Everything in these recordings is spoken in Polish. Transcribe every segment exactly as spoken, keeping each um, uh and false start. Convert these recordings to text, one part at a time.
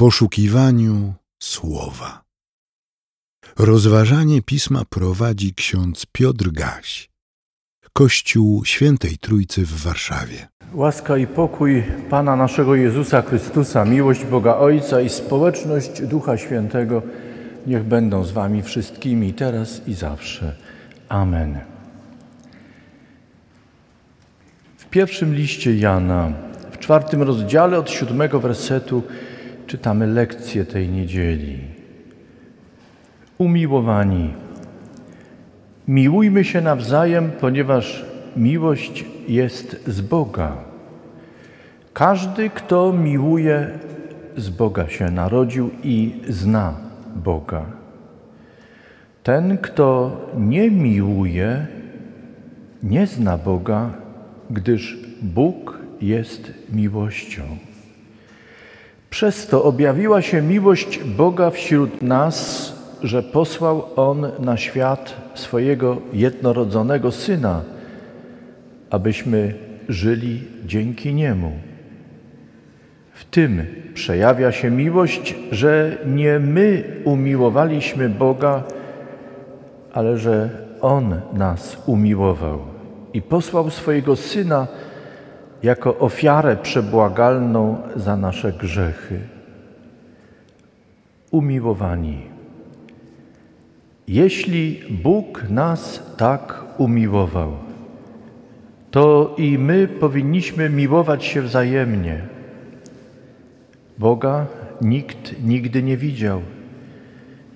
poszukiwaniu słowa. Rozważanie pisma prowadzi ksiądz Piotr Gaś, Kościół Świętej Trójcy w Warszawie. Łaska i pokój Pana naszego Jezusa Chrystusa, miłość Boga Ojca i społeczność Ducha Świętego niech będą z wami wszystkimi teraz i zawsze. Amen. W pierwszym liście Jana, w czwartym rozdziale od siódmego wersetu czytamy lekcję tej niedzieli. Umiłowani, miłujmy się nawzajem, ponieważ miłość jest z Boga. Każdy, kto miłuje, z Boga się narodził i zna Boga. Ten, kto nie miłuje, nie zna Boga, gdyż Bóg jest miłością. Przez to objawiła się miłość Boga wśród nas, że posłał On na świat swojego jednorodzonego Syna, abyśmy żyli dzięki Niemu. W tym przejawia się miłość, że nie my umiłowaliśmy Boga, ale że On nas umiłował i posłał swojego Syna jako ofiarę przebłagalną za nasze grzechy. Umiłowani, jeśli Bóg nas tak umiłował, to i my powinniśmy miłować się wzajemnie. Boga nikt nigdy nie widział.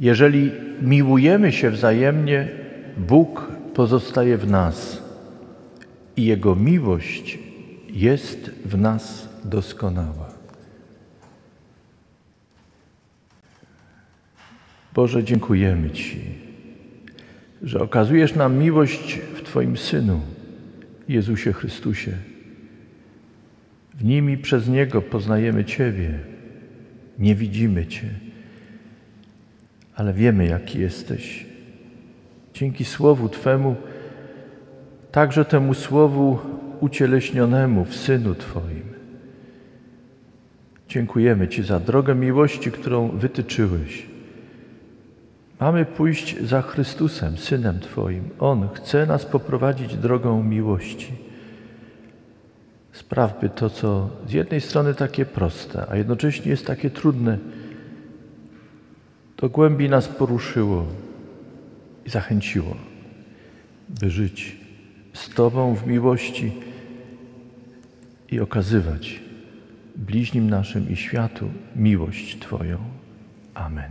Jeżeli miłujemy się wzajemnie, Bóg pozostaje w nas i Jego miłość jest w nas doskonała. Boże, dziękujemy Ci, że okazujesz nam miłość w Twoim Synu, Jezusie Chrystusie. W Nim i przez Niego poznajemy Ciebie. Nie widzimy Cię, ale wiemy, jaki jesteś. Dzięki Słowu Twemu, także temu Słowu ucieleśnionemu w Synu Twoim. Dziękujemy Ci za drogę miłości, którą wytyczyłeś. Mamy pójść za Chrystusem, Synem Twoim. On chce nas poprowadzić drogą miłości. Spraw, by to, co z jednej strony takie proste, a jednocześnie jest takie trudne, do głębi nas poruszyło i zachęciło, by żyć z Tobą w miłości i okazywać bliźnim naszym i światu miłość Twoją. Amen.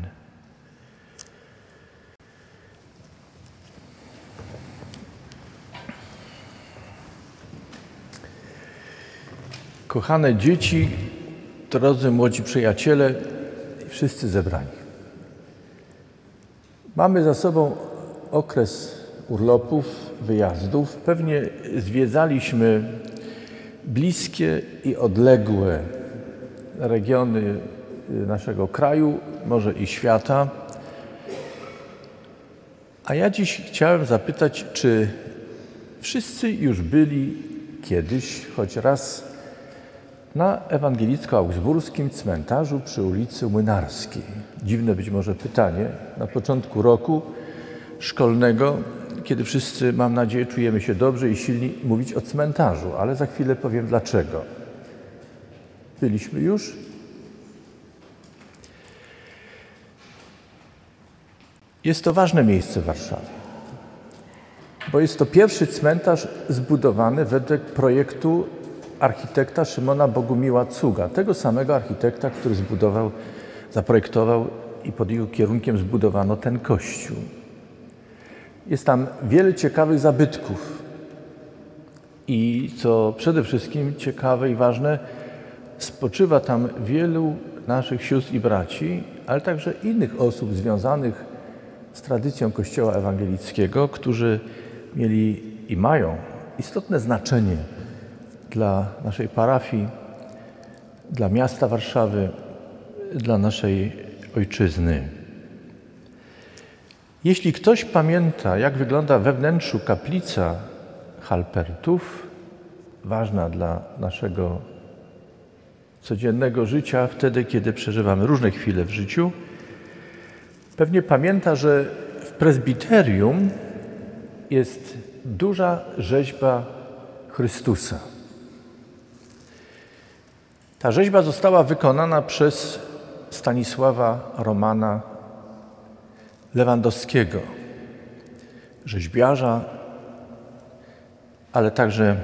Kochane dzieci, drodzy młodzi przyjaciele i wszyscy zebrani. Mamy za sobą okres urlopów, wyjazdów. Pewnie zwiedzaliśmy bliskie i odległe regiony naszego kraju, może i świata. A ja dziś chciałem zapytać, czy wszyscy już byli kiedyś, choć raz, na ewangelicko-augsburskim cmentarzu przy ulicy Młynarskiej. Dziwne być może pytanie. Na początku roku szkolnego, kiedy wszyscy, mam nadzieję, czujemy się dobrze i silni mówić o cmentarzu, ale za chwilę powiem dlaczego. Byliśmy już? Jest to ważne miejsce w Warszawie, bo jest to pierwszy cmentarz zbudowany według projektu architekta Szymona Bogumiła Cuga, tego samego architekta, który zbudował, zaprojektował i pod jego kierunkiem zbudowano ten kościół. Jest tam wiele ciekawych zabytków i co przede wszystkim ciekawe i ważne, spoczywa tam wielu naszych sióstr i braci, ale także innych osób związanych z tradycją Kościoła ewangelickiego, którzy mieli i mają istotne znaczenie dla naszej parafii, dla miasta Warszawy, dla naszej ojczyzny. Jeśli ktoś pamięta, jak wygląda we wnętrzu kaplica Halpertów, ważna dla naszego codziennego życia, wtedy, kiedy przeżywamy różne chwile w życiu. Pewnie pamięta, że w prezbiterium jest duża rzeźba Chrystusa. Ta rzeźba została wykonana przez Stanisława Romana Lewandowskiego, rzeźbiarza, ale także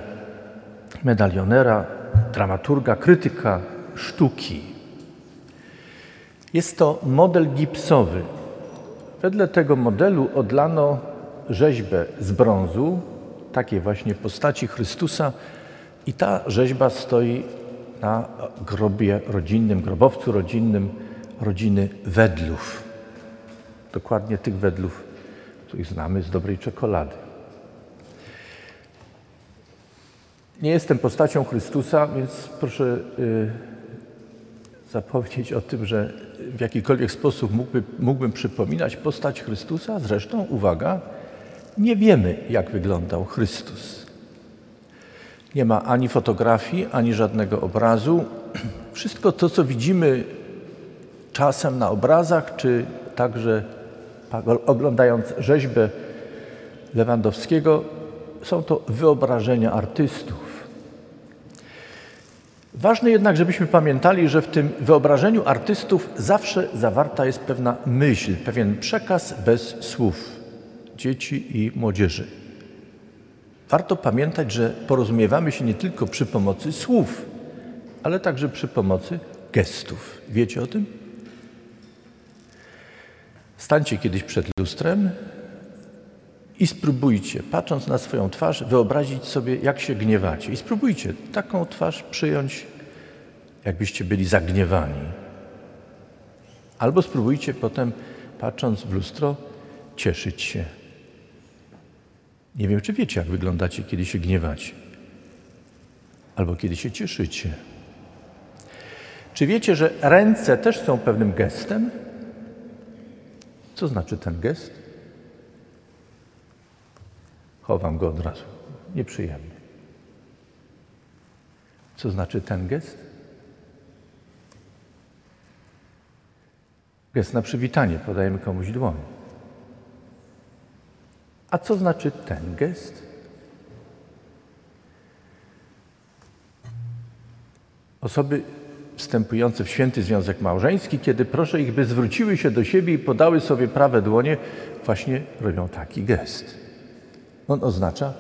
medalionera, dramaturga, krytyka sztuki. Jest to model gipsowy. Wedle tego modelu odlano rzeźbę z brązu, takiej właśnie postaci Chrystusa, i ta rzeźba stoi na grobie rodzinnym, grobowcu rodzinnym rodziny Wedlów. Dokładnie tych Wedlów, których znamy z dobrej czekolady. Nie jestem postacią Chrystusa, więc proszę yy, zapomnieć o tym, że w jakikolwiek sposób mógłby, mógłbym przypominać postać Chrystusa. Zresztą, uwaga, nie wiemy, jak wyglądał Chrystus. Nie ma ani fotografii, ani żadnego obrazu. Wszystko to, co widzimy czasem na obrazach, czy także oglądając rzeźbę Lewandowskiego, są to wyobrażenia artystów. Ważne jednak, żebyśmy pamiętali, że w tym wyobrażeniu artystów zawsze zawarta jest pewna myśl, pewien przekaz bez słów dzieci i młodzieży. Warto pamiętać, że porozumiewamy się nie tylko przy pomocy słów, ale także przy pomocy gestów. Wiecie o tym? Stańcie kiedyś przed lustrem i spróbujcie, patrząc na swoją twarz, wyobrazić sobie, jak się gniewacie. I spróbujcie taką twarz przyjąć, jakbyście byli zagniewani. Albo spróbujcie potem, patrząc w lustro, cieszyć się. Nie wiem, czy wiecie, jak wyglądacie, kiedy się gniewacie. Albo kiedy się cieszycie. Czy wiecie, że ręce też są pewnym gestem? Co znaczy ten gest? Chowam go od razu. Nieprzyjemny. Co znaczy ten gest? Gest na przywitanie. Podajemy komuś dłoń. A co znaczy ten gest? Osoby wstępujące w święty związek małżeński, kiedy proszę ich, by zwróciły się do siebie i podały sobie prawe dłonie, właśnie robią taki gest. On oznacza: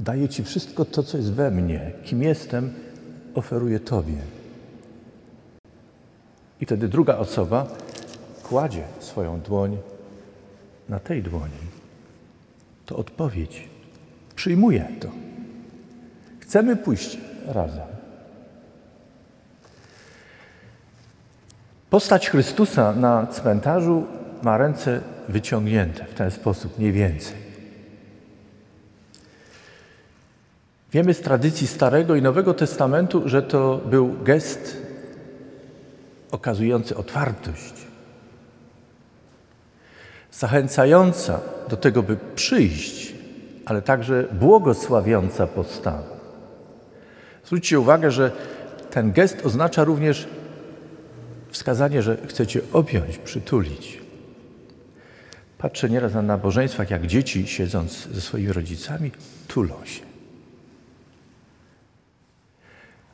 daję Ci wszystko to, co jest we mnie. Kim jestem, oferuję Tobie. I wtedy druga osoba kładzie swoją dłoń na tej dłoni. To odpowiedź. Przyjmuję to. Chcemy pójść razem. Postać Chrystusa na cmentarzu ma ręce wyciągnięte w ten sposób, mniej więcej. Wiemy z tradycji Starego i Nowego Testamentu, że to był gest okazujący otwartość, zachęcająca do tego, by przyjść, ale także błogosławiąca postawę. Zwróćcie uwagę, że ten gest oznacza również wskazanie, że chcecie objąć, przytulić. Patrzę nieraz na nabożeństwach, jak dzieci, siedząc ze swoimi rodzicami, tulą się.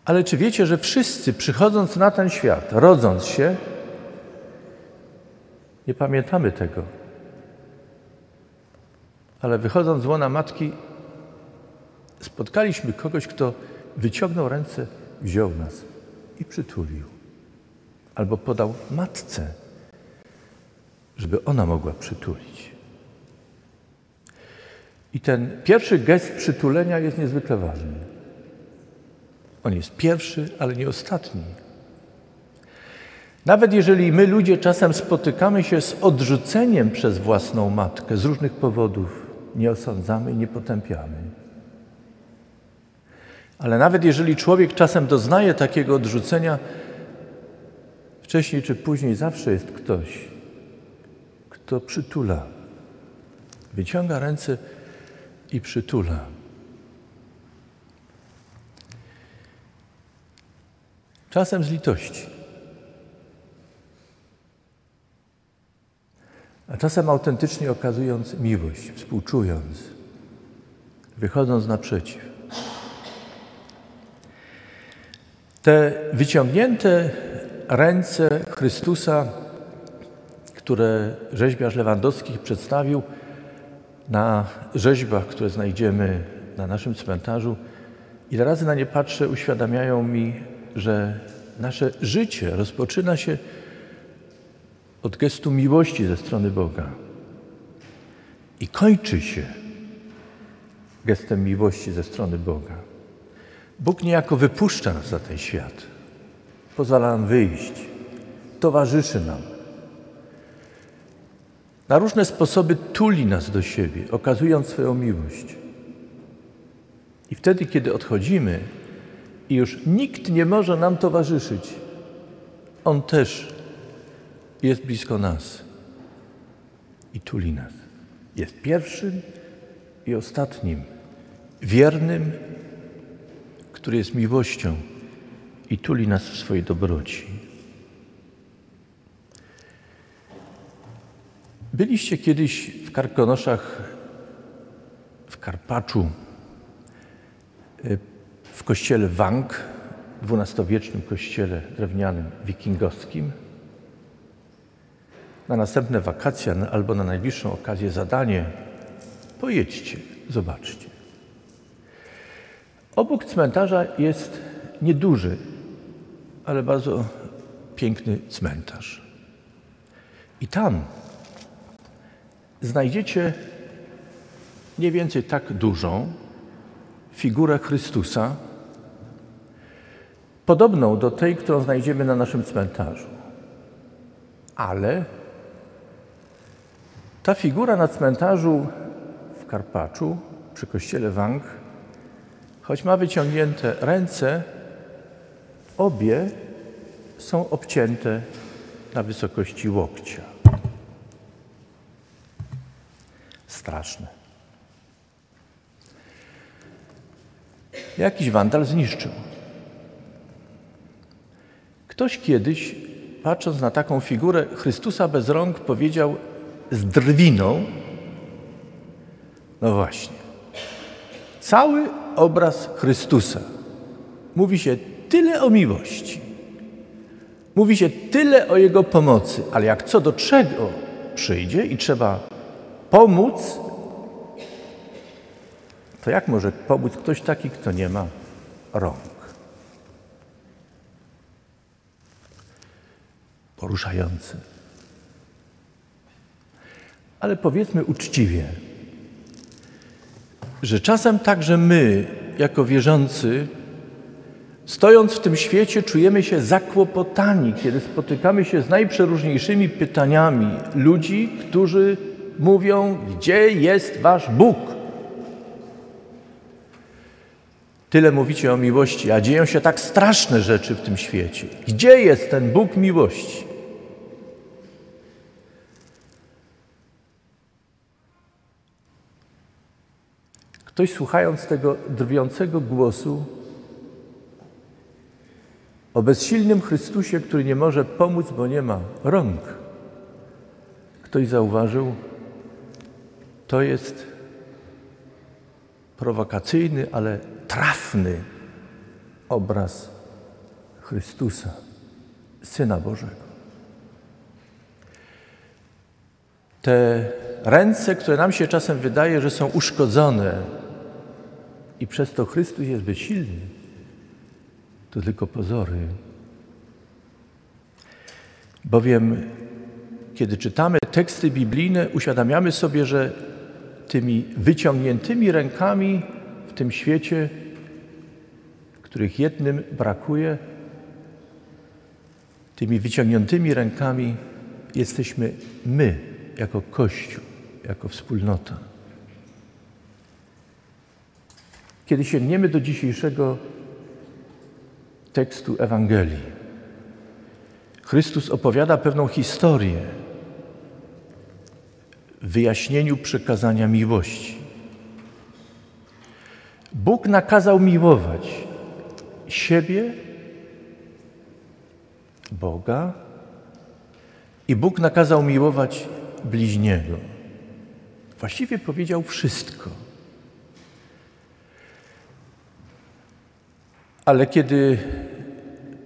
Ale czy wiecie, że wszyscy, przychodząc na ten świat, rodząc się, nie pamiętamy tego. Ale wychodząc z łona matki, spotkaliśmy kogoś, kto wyciągnął ręce, wziął nas i przytulił. Albo podał matce, żeby ona mogła przytulić. I ten pierwszy gest przytulenia jest niezwykle ważny. On jest pierwszy, ale nie ostatni. Nawet jeżeli my, ludzie, czasem spotykamy się z odrzuceniem przez własną matkę z różnych powodów, nie osądzamy i nie potępiamy. Ale nawet jeżeli człowiek czasem doznaje takiego odrzucenia, wcześniej czy później zawsze jest ktoś, kto przytula, wyciąga ręce i przytula. czasem z litości, a czasem autentycznie okazując miłość, współczując, wychodząc naprzeciw. Te wyciągnięte ręce Chrystusa, które rzeźbiarz Lewandowski przedstawił na rzeźbach, które znajdziemy na naszym cmentarzu, ile razy na nie patrzę, uświadamiają mi, że nasze życie rozpoczyna się od gestu miłości ze strony Boga i kończy się gestem miłości ze strony Boga. Bóg niejako wypuszcza nas na ten świat, pozwala nam wyjść, towarzyszy nam. Na różne sposoby tuli nas do siebie, okazując swoją miłość. I wtedy, kiedy odchodzimy i już nikt nie może nam towarzyszyć, On też jest blisko nas i tuli nas. Jest pierwszym i ostatnim, wiernym, który jest miłością i tuli nas w swojej dobroci. Byliście kiedyś w Karkonoszach, w Karpaczu, w kościele Wang, dwunastowiecznym kościele drewnianym, wikingowskim. Na następne wakacje albo na najbliższą okazję zadanie pojedźcie, zobaczcie. Obok cmentarza jest nieduży, ale bardzo piękny cmentarz. I tam znajdziecie mniej więcej tak dużą figurę Chrystusa, podobną do tej, którą znajdziemy na naszym cmentarzu. Ale ta figura na cmentarzu w Karpaczu, przy kościele Wang, choć ma wyciągnięte ręce, obie są obcięte na wysokości łokcia. Straszne. Jakiś wandal zniszczył. Ktoś kiedyś, patrząc na taką figurę Chrystusa bez rąk, powiedział z drwiną, no właśnie, cały obraz Chrystusa. Mówi się tyle o miłości, mówi się tyle o Jego pomocy, ale jak co do czego przyjdzie i trzeba pomóc, to jak może pomóc ktoś taki, kto nie ma rąk? Poruszający. Ale powiedzmy uczciwie, że czasem także my, jako wierzący, stojąc w tym świecie, czujemy się zakłopotani, kiedy spotykamy się z najprzeróżniejszymi pytaniami ludzi, którzy mówią, gdzie jest wasz Bóg? Tyle mówicie o miłości, a dzieją się tak straszne rzeczy w tym świecie. Gdzie jest ten Bóg miłości? Ktoś, słuchając tego drwiącego głosu o bezsilnym Chrystusie, który nie może pomóc, bo nie ma rąk, ktoś zauważył, to jest prowokacyjny, ale trafny obraz Chrystusa, Syna Bożego. Te ręce, które nam się czasem wydaje, że są uszkodzone, i przez to Chrystus jest bezsilny, to tylko pozory. Bowiem, kiedy czytamy teksty biblijne, uświadamiamy sobie, że tymi wyciągniętymi rękami w tym świecie, których jednym brakuje, tymi wyciągniętymi rękami jesteśmy my, jako Kościół, jako wspólnota. Kiedy sięgniemy do dzisiejszego tekstu Ewangelii, Chrystus opowiada pewną historię w wyjaśnieniu przykazania miłości. Bóg nakazał miłować siebie Boga i Bóg nakazał miłować bliźniego. Właściwie powiedział wszystko. Ale kiedy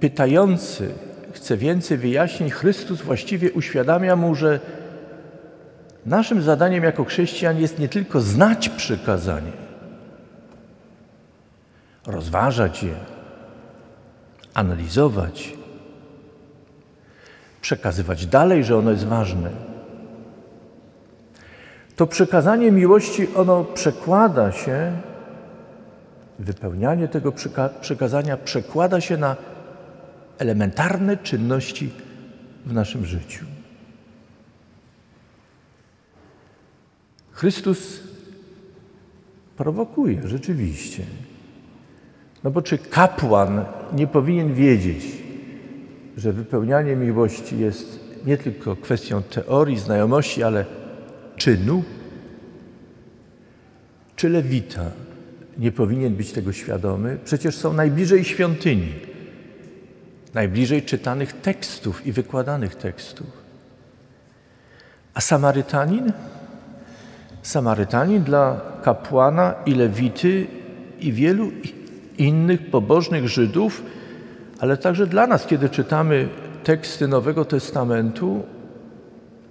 pytający chce więcej wyjaśnień, Chrystus właściwie uświadamia mu, że naszym zadaniem jako chrześcijan jest nie tylko znać przykazanie, rozważać je, analizować, przekazywać dalej, że ono jest ważne. To przykazanie miłości, ono przekłada się, wypełnianie tego przyka- przykazania przekłada się na elementarne czynności w naszym życiu. Chrystus prowokuje rzeczywiście. No bo czy kapłan nie powinien wiedzieć, że wypełnianie miłości jest nie tylko kwestią teorii, znajomości, ale czynu? Czy lewita nie powinien być tego świadomy? Przecież są najbliżej świątyni, najbliżej czytanych tekstów i wykładanych tekstów. A Samarytanin? Samarytanin dla kapłana i lewity i wielu innych pobożnych Żydów, ale także dla nas, kiedy czytamy teksty Nowego Testamentu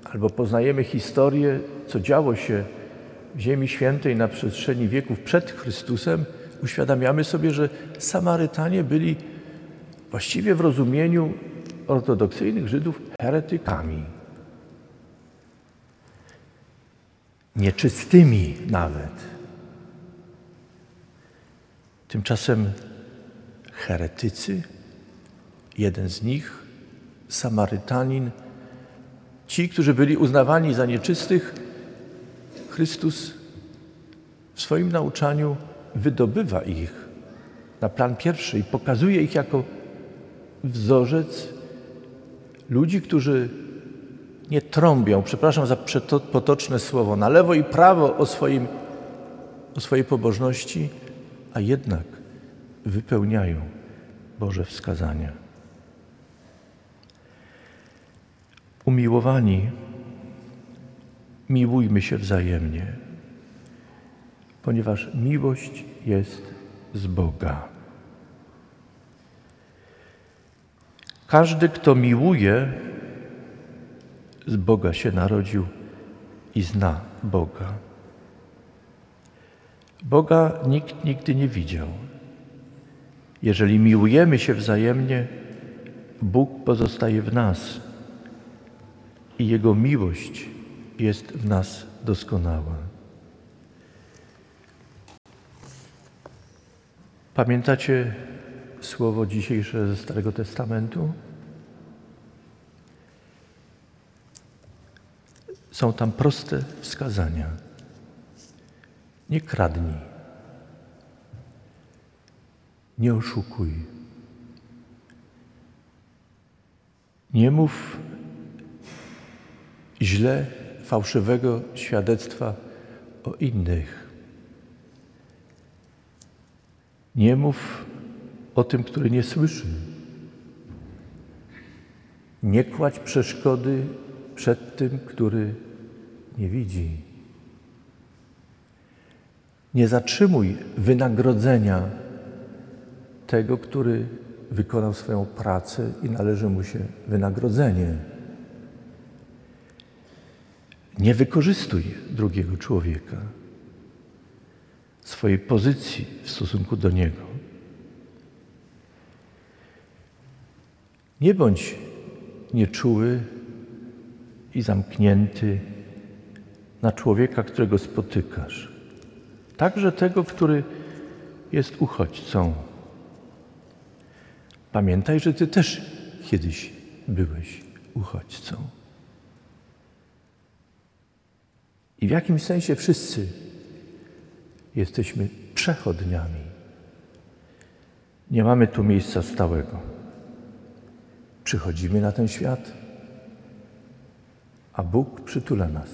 albo poznajemy historię, co działo się w Ziemi Świętej na przestrzeni wieków przed Chrystusem, uświadamiamy sobie, że Samarytanie byli właściwie w rozumieniu ortodoksyjnych Żydów heretykami. Nieczystymi nawet. Tymczasem heretycy, jeden z nich, Samarytanin, ci, którzy byli uznawani za nieczystych, Chrystus w swoim nauczaniu wydobywa ich na plan pierwszy i pokazuje ich jako wzorzec ludzi, którzy nie trąbią, przepraszam za potoczne słowo, na lewo i prawo o, swoim, o swojej pobożności, a jednak wypełniają Boże wskazania. Umiłowani, miłujmy się wzajemnie, ponieważ miłość jest z Boga. Każdy, kto miłuje, z Boga się narodził i zna Boga. Boga nikt nigdy nie widział. Jeżeli miłujemy się wzajemnie, Bóg pozostaje w nas i Jego miłość jest w nas doskonała. Pamiętacie słowo dzisiejsze ze Starego Testamentu? Są tam proste wskazania. Nie kradnij. Nie oszukuj. Nie mów źle, fałszywego świadectwa o innych. Nie mów o tym, który nie słyszy. Nie kładź przeszkody przed tym, który nie widzi. Nie zatrzymuj wynagrodzenia tego, który wykonał swoją pracę i należy mu się wynagrodzenie. Nie wykorzystuj drugiego człowieka, swojej pozycji w stosunku do niego. Nie bądź nieczuły i zamknięty na człowieka, którego spotykasz. Także tego, który jest uchodźcą. Pamiętaj, że ty też kiedyś byłeś uchodźcą. I w jakimś sensie wszyscy jesteśmy przechodniami. Nie mamy tu miejsca stałego. Przychodzimy na ten świat, a Bóg przytula nas.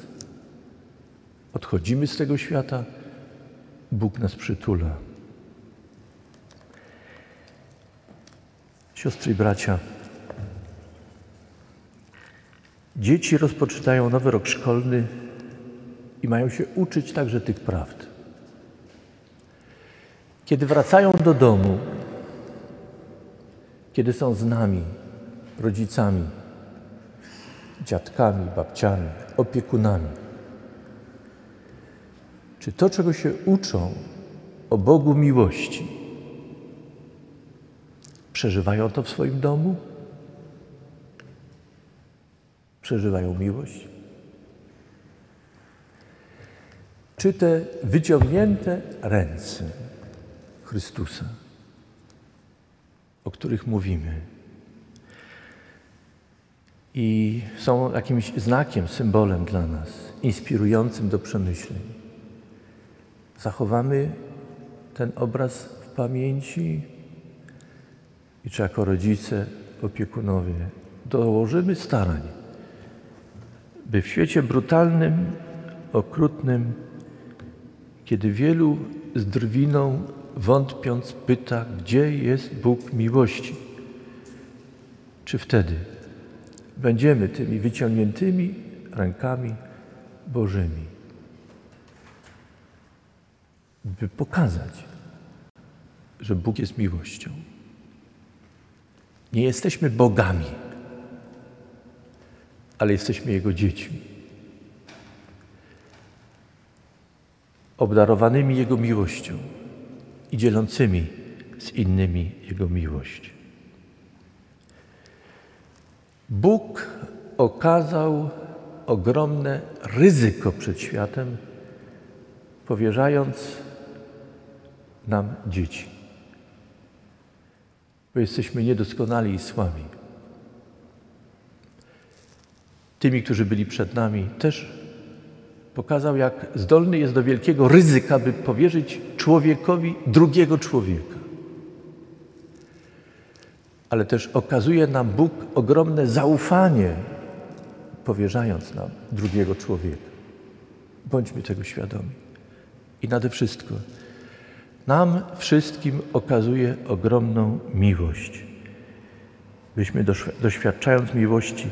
Odchodzimy z tego świata, Bóg nas przytula. Siostry i bracia, Dzieci rozpoczynają nowy rok szkolny i mają się uczyć także tych prawd. Kiedy wracają do domu, kiedy są z nami, rodzicami, dziadkami, babciami, opiekunami, czy to, czego się uczą o Bogu miłości, przeżywają to w swoim domu? Przeżywają miłość? Czy te wyciągnięte ręce Chrystusa, o których mówimy, i są jakimś znakiem, symbolem dla nas, inspirującym do przemyśleń, zachowamy ten obraz w pamięci i czy jako rodzice, opiekunowie dołożymy starań, by w świecie brutalnym, okrutnym, kiedy wielu z drwiną wątpiąc pyta, gdzie jest Bóg miłości, czy wtedy będziemy tymi wyciągniętymi rękami Bożymi, by pokazać, że Bóg jest miłością. Nie jesteśmy bogami, ale jesteśmy Jego dziećmi, obdarowanymi Jego miłością i dzielącymi z innymi Jego miłość. Bóg okazał ogromne ryzyko przed światem, powierzając nam dzieci, bo jesteśmy niedoskonali i słabi. Tymi, którzy byli przed nami, też pokazał, jak zdolny jest do wielkiego ryzyka, by powierzyć człowiekowi drugiego człowieka. Ale też okazuje nam Bóg ogromne zaufanie, powierzając nam drugiego człowieka. Bądźmy tego świadomi. I nade wszystko nam wszystkim okazuje ogromną miłość, byśmy doświadczając miłości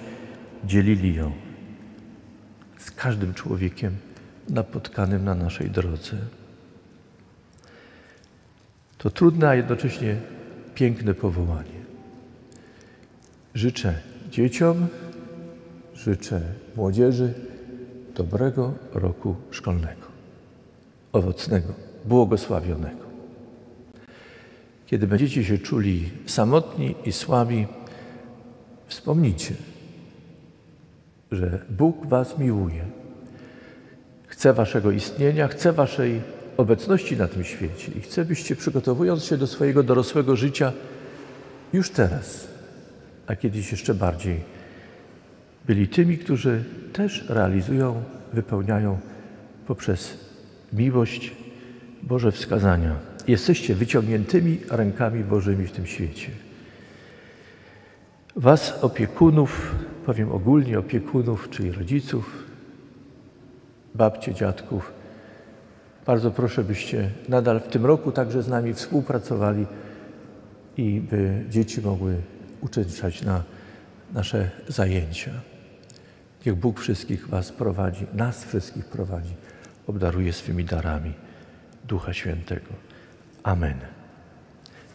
dzielili ją z każdym człowiekiem napotkanym na naszej drodze. To trudne, a jednocześnie piękne powołanie. Życzę dzieciom, życzę młodzieży dobrego roku szkolnego, owocnego, błogosławionego. Kiedy będziecie się czuli samotni i słabi, wspomnijcie, że Bóg was miłuje, chce waszego istnienia, chce waszej obecności na tym świecie i chce, byście przygotowując się do swojego dorosłego życia już teraz, a kiedyś jeszcze bardziej, byli tymi, którzy też realizują, wypełniają poprzez miłość Boże wskazania. Jesteście wyciągniętymi rękami Bożymi w tym świecie. Was, opiekunów, powiem ogólnie opiekunów, czyli rodziców, babcie, dziadków, bardzo proszę, byście nadal w tym roku także z nami współpracowali i by dzieci mogły uczęszczać na nasze zajęcia. Niech Bóg wszystkich was prowadzi, nas wszystkich prowadzi, obdaruje swymi darami Ducha Świętego. Amen.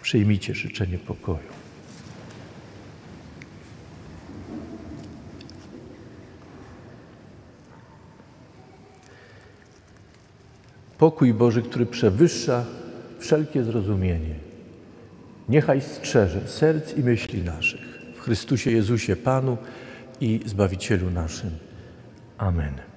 Przyjmijcie życzenie pokoju. Pokój Boży, który przewyższa wszelkie zrozumienie, niechaj strzeże serc i myśli naszych w Chrystusie Jezusie Panu i Zbawicielu naszym. Amen.